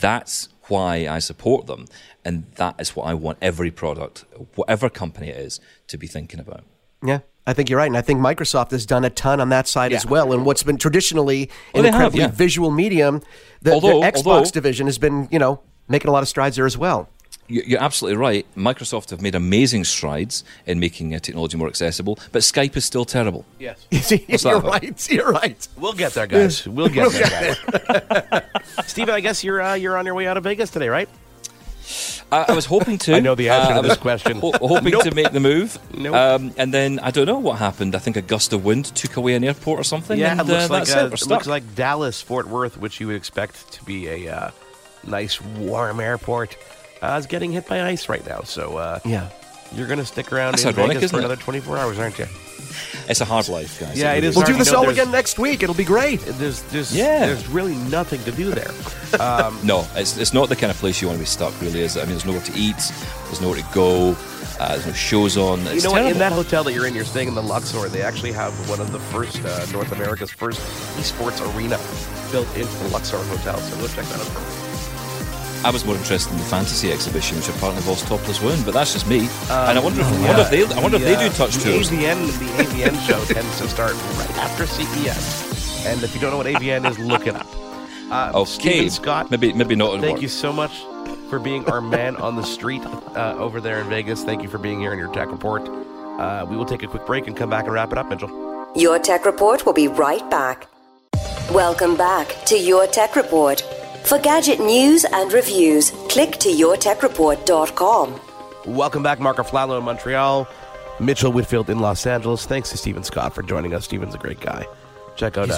That's why I support them, and that is what I want every product, whatever company it is, to be thinking about. Yeah, I think you're right, and I think Microsoft has done a ton on that side as well, and what's been traditionally an incredibly visual medium, the Xbox division has been, you know, making a lot of strides there as well. You're absolutely right. Microsoft have made amazing strides in making technology more accessible, but Skype is still terrible. Yes. You're right. We'll get there, guys. We'll get there. Stephen, I guess you're on your way out of Vegas today, right? I was hoping to. I know the answer to this question. Hoping to make the move. Nope. And then I don't know what happened. I think a gust of wind took away an airport or something. Yeah, and, it looks like Dallas-Fort Worth, which you would expect to be a nice, warm airport. Is getting hit by ice right now, so you're going to stick around in Vegas for another 24 hours, aren't you? It's a hard life, guys. Yeah, it is. We'll do this all again next week. It'll be great. There's really nothing to do there. No, it's not the kind of place you want to be stuck, really, is it? I mean, there's nowhere to eat, there's nowhere to go, there's no shows on. It's terrible. What? In that hotel that you're in, you're staying in the Luxor. They actually have one of the first, North America's first eSports arena built into the Luxor Hotel, so go check that out for me. I was more interested in the fantasy exhibition, which apparently involves topless women, but that's just me. And I wonder if they do touch tours. The AVN show tends to start right after CES, and if you don't know what AVN is, look it up. Stephen Scott, maybe not. Thank you so much for being our man on the street over there in Vegas. Thank you for being here in your Tech Report. We will take a quick break and come back and wrap it up, Mitchell. Your Tech Report will be right back. Welcome back to Your Tech Report. For gadget news and reviews, click to yourtechreport.com. Welcome back, Mark Aflalo in Montreal, Mitchell Whitfield in Los Angeles. Thanks to Stephen Scott for joining us. Stephen's a great guy. Check out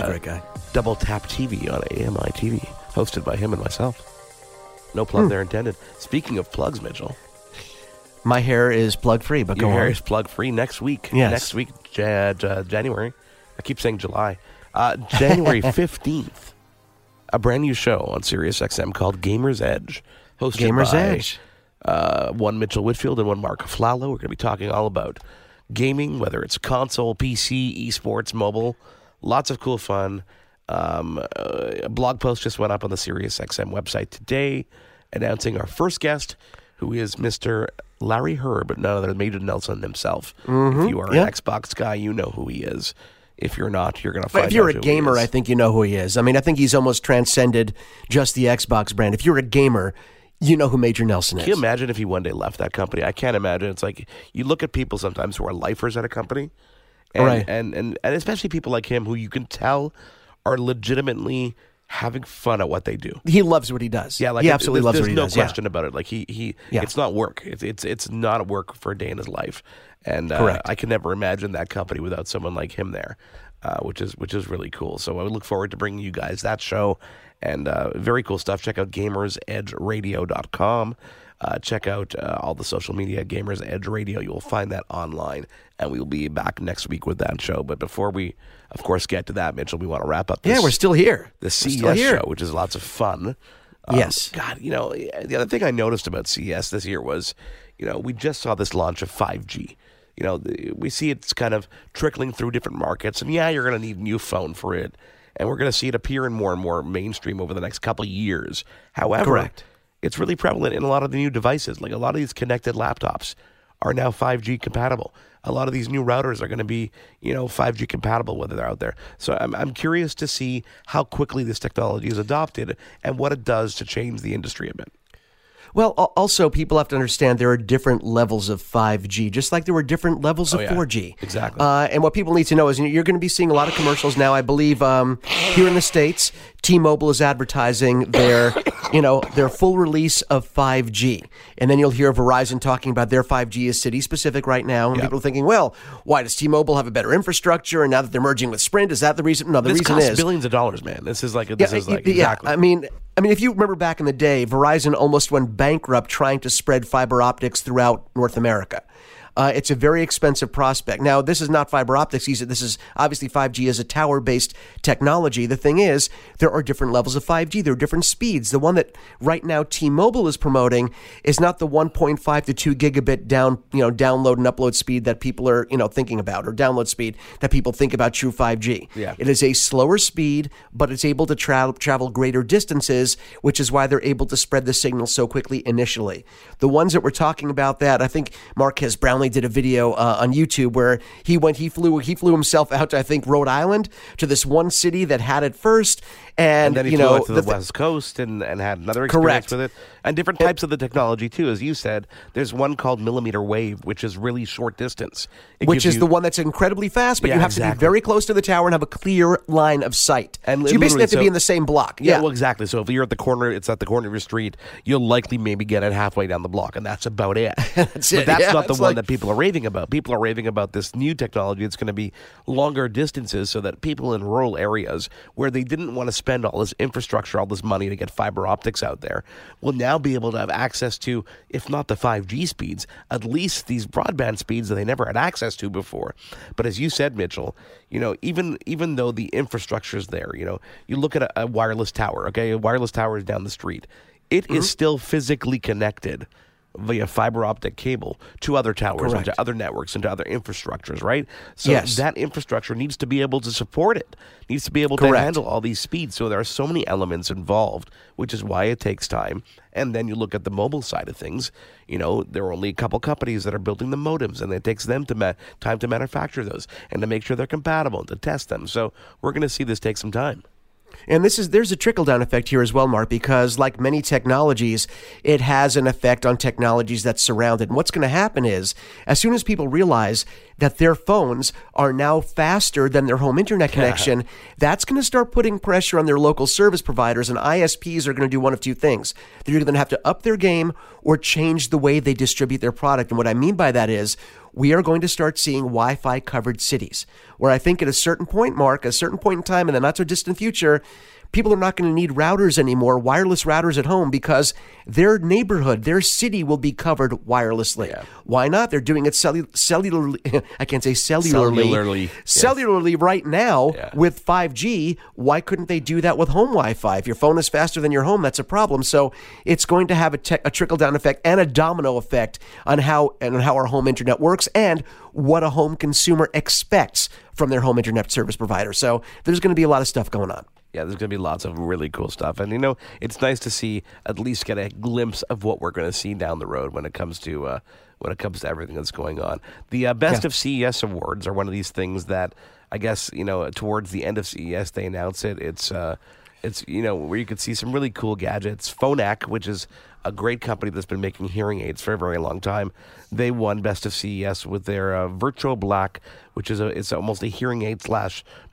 Double Tap TV on AMI-tv, hosted by him and myself. No plug there intended. Speaking of plugs, Mitchell. My hair is plug-free, but Your hair is plug-free next week. Yes. Next week, January. I keep saying July. January 15th. A brand new show on Sirius XM called Gamer's Edge, hosted by one Mitchell Whitfield and one Mark Aflalo. We're going to be talking all about gaming, whether it's console, PC, eSports, mobile. Lots of cool fun. A blog post just went up on the Sirius XM website today announcing our first guest, who is Mr. Larry Herb, none other than Major Nelson himself. Mm-hmm. If you are an Xbox guy, you know who he is. If you're not, you're going to find out. If you're a gamer, I think you know who he is. I mean, I think he's almost transcended just the Xbox brand. If you're a gamer, you know who Major Nelson is. Can you imagine if he one day left that company? I can't imagine. It's like you look at people sometimes who are lifers at a company. And especially people like him who you can tell are legitimately having fun at what they do. He loves what he does. Yeah, like he absolutely loves what he does. There's no question about it. Like he it's not work. It's not work for a day in his life. And I can never imagine that company without someone like him there, which is really cool. So I look forward to bringing you guys that show and very cool stuff. Check out GamersEdgeRadio.com. Check out all the social media, Gamers Edge Radio. You will find that online, and we'll be back next week with that show. But before we, of course, get to that, Mitchell, we want to wrap up this. Yeah, we're still here. The CES show, which is lots of fun. Yes. God, you know, the other thing I noticed about CES this year was, you know, we just saw this launch of 5G. You know, we see it's kind of trickling through different markets, and you're going to need a new phone for it, and we're going to see it appear in more and more mainstream over the next couple of years. However... Correct. It's really prevalent in a lot of the new devices. Like a lot of these connected laptops are now 5G compatible. A lot of these new routers are going to be, you know, 5G compatible, whether they're out there. So I'm curious to see how quickly this technology is adopted and what it does to change the industry a bit. Well, also, people have to understand there are different levels of 5G, just like there were different levels of 4G. Exactly. And what people need to know is you're going to be seeing a lot of commercials now. I believe here in the States, T-Mobile is advertising their you know, their full release of 5G. And then you'll hear Verizon talking about their 5G is city-specific right now. And people are thinking, well, why does T-Mobile have a better infrastructure? And now that they're merging with Sprint, is that the reason? No, the reason is... This costs billions of dollars, man. This is like... Exactly. I mean, if you remember back in the day, Verizon almost went bankrupt trying to spread fiber optics throughout North America. It's a very expensive prospect. Now, this is not fiber optics. This is obviously 5G is a tower-based technology. The thing is, there are different levels of 5G. There are different speeds. The one that right now T-Mobile is promoting is not the 1.5 to 2 gigabit download and upload speed that people are thinking about, or download speed that people think about true 5G. Yeah. It is a slower speed, but it's able to travel greater distances, which is why they're able to spread the signal so quickly initially. The ones that we're talking about that, I think Marquez Brownlee did a video on YouTube where he flew himself out to, I think, Rhode Island, to this one city that had it first, and then he flew out to the West Coast and had another experience with it, and different types of the technology too. As you said, there's one called millimeter wave, which is really short distance, which is the one that's incredibly fast, but you have to be very close to the tower and have a clear line of sight, and so you basically have to be in the same block. So if you're at the corner, it's at the corner of your street, you'll likely maybe get it halfway down the block, and that's about it. That's not the one that people are raving about. People are raving about this new technology that's going to be longer distances, so that people in rural areas where they didn't want to spend all this infrastructure, all this money to get fiber optics out there, will now be able to have access to, if not the 5G speeds, at least these broadband speeds that they never had access to before. But as you said, Mitchell, even though the infrastructure is there, you look at a wireless tower, a wireless tower is down the street. It is still physically connected via fiber optic cable to other towers and to other networks and to other infrastructures, right? So that infrastructure needs to be able to support it, needs to be able to handle all these speeds. So there are so many elements involved, which is why it takes time. And then you look at the mobile side of things. There are only a couple companies that are building the modems, and it takes them time to manufacture those and to make sure they're compatible and to test them. So we're going to see this take some time. And there's a trickle-down effect here as well, Mark, because like many technologies, it has an effect on technologies that surround it. And what's going to happen is, as soon as people realize that their phones are now faster than their home internet connection, that's going to start putting pressure on their local service providers, and ISPs are going to do one of two things. They're either going to have to up their game or change the way they distribute their product. And what I mean by that is, we are going to start seeing Wi-Fi covered cities, where I think at a certain point, Mark, a certain point in time in the not so distant future, people are not going to need routers anymore, wireless routers at home, because their neighborhood, their city will be covered wirelessly. Yeah. Why not? They're doing it cellularly. I can't say cellularly. Cellularly right now with 5G. Why couldn't they do that with home Wi-Fi? If your phone is faster than your home, that's a problem. So it's going to have a trickle-down effect and a domino effect on how our home internet works and what a home consumer expects from their home internet service provider. So there's going to be a lot of stuff going on. Yeah, there's going to be lots of really cool stuff. And, it's nice to see, at least get a glimpse of what we're going to see down the road when it comes to everything that's going on. The Best of CES Awards are one of these things that, I guess, towards the end of CES, they announce it. It's where you could see some really cool gadgets. Phonak, which is a great company that's been making hearing aids for a very long time, they won Best of CES with their Virtual Black, which is it's almost a hearing aid /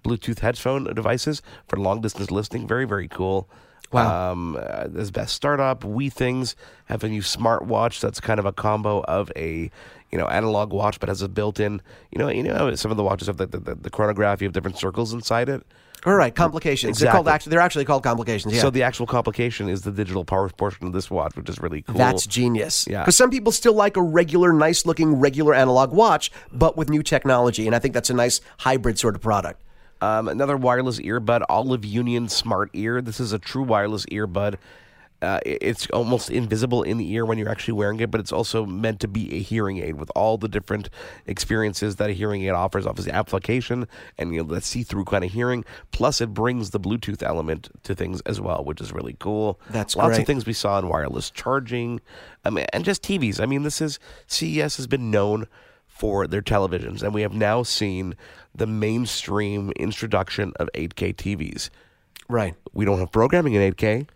Bluetooth headphone devices for long distance listening. Very, very cool. Wow. This Best Startup, Things have a new smartwatch that's kind of a combo of a analog watch, but has a built-in some of the watches have the chronograph. You have different circles inside it. All right, complications. Exactly. They're actually called complications. Yeah. So the actual complication is the digital power portion of this watch, which is really cool. That's genius. Yeah. Because some people still like a regular, nice-looking, regular analog watch, but with new technology, and I think that's a nice hybrid sort of product. Another wireless earbud, Olive Union Smart Ear. This is a true wireless earbud. It's almost invisible in the ear when you're actually wearing it, but it's also meant to be a hearing aid with all the different experiences that a hearing aid offers. Obviously, application and that see-through kind of hearing. Plus, it brings the Bluetooth element to things as well, which is really cool. That's great. Lots of things we saw in wireless charging, and just TVs. CES has been known for their televisions, and we have now seen the mainstream introduction of 8K TVs. Right. We don't have programming in 8K.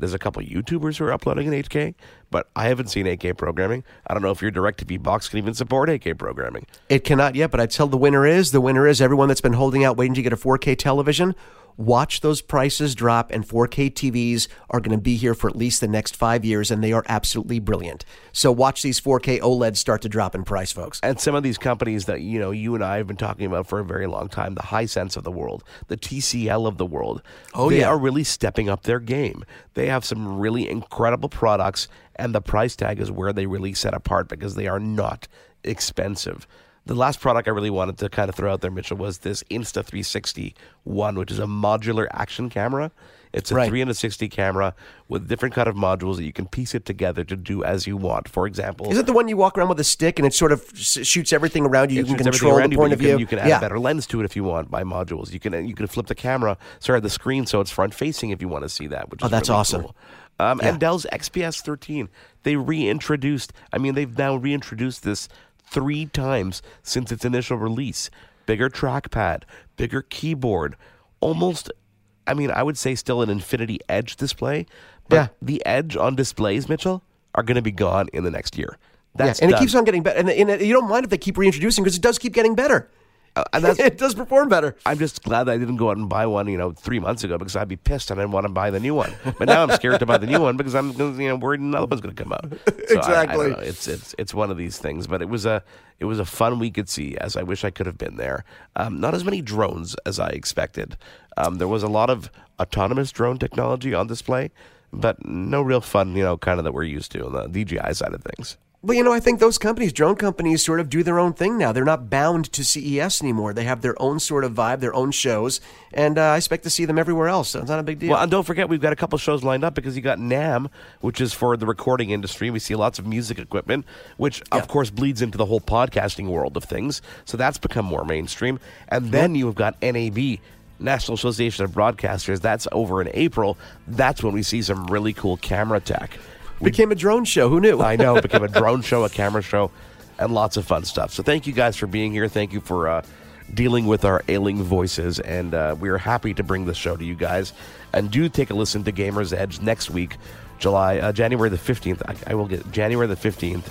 There's a couple of YouTubers who are uploading in 8K, but I haven't seen 8K programming. I don't know if your DirecTV box can even support 8K programming. It cannot yet, but I tell the winner is everyone that's been holding out waiting to get a 4K television. Watch those prices drop, and 4K TVs are going to be here for at least the next 5 years, and they are absolutely brilliant. So watch these 4K OLEDs start to drop in price, folks. And some of these companies that, you know, you and I have been talking about for a very long time, the Hisense of the world, the TCL of the world, they are really stepping up their game. They have some really incredible products, and the price tag is where they really set apart because they are not expensive. The last product I really wanted to kind of throw out there, Mitchell, was this Insta360 One, which is a modular action camera. It's a 360 camera with different kind of modules that you can piece it together to do as you want. For example... Is it the one you walk around with a stick and it sort of shoots everything around you? You can control the point of view. You can add a better lens to it if you want by modules. You can flip the camera, the screen, so it's front-facing if you want to see that, which is that's really awesome. Cool. And Dell's XPS 13, they reintroduced... I mean, they've now reintroduced this 3 times since its initial release. Bigger trackpad, bigger keyboard, almost... I mean, I would say still an Infinity Edge display, but the edge on displays, Mitchell, are going to be gone in the next year. It keeps on getting better. And you don't mind if they keep reintroducing because it does keep getting better. And it does perform better. I'm just glad that I didn't go out and buy one, 3 months ago because I'd be pissed and I'd want to buy the new one. But now I'm scared to buy the new one because I'm, worried another one's going to come out. So exactly. I don't know. It's one of these things. But it was a fun week at CES. I wish I could have been there. Not as many drones as I expected. There was a lot of autonomous drone technology on display, but no real fun, kind of that we're used to on the DJI side of things. Well, I think those companies, drone companies, sort of do their own thing now. They're not bound to CES anymore. They have their own sort of vibe, their own shows, and I expect to see them everywhere else, so it's not a big deal. Well, and don't forget, we've got a couple shows lined up because you got NAMM, which is for the recording industry. We see lots of music equipment, which, of course, bleeds into the whole podcasting world of things, so that's become more mainstream. And then you've got NAB, National Association of Broadcasters. That's over in April. That's when we see some really cool camera tech. Became a drone show. Who knew? I know. It became a drone show, a camera show, and lots of fun stuff. So thank you guys for being here. Thank you for dealing with our ailing voices. And we're happy to bring this show to you guys. And do take a listen to Gamer's Edge next week, January the 15th. I will get January the 15th.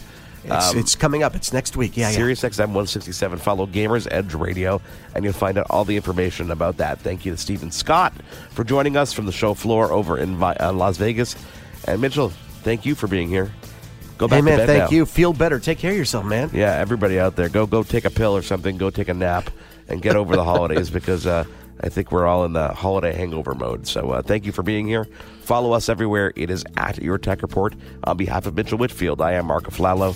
It's coming up. It's next week. Sirius XM 167. Follow Gamers Edge Radio, and you'll find out all the information about that. Thank you to Stephen Scott for joining us from the show floor over in Las Vegas. And Mitchell, thank you for being here. Go back to bed thank now. You. Feel better. Take care of yourself, man. Yeah, everybody out there, go take a pill or something. Go take a nap and get over the holidays because I think we're all in the holiday hangover mode. So thank you for being here. Follow us everywhere. It is at Your Tech Report. On behalf of Mitchell Whitfield, I am Mark Aflalo.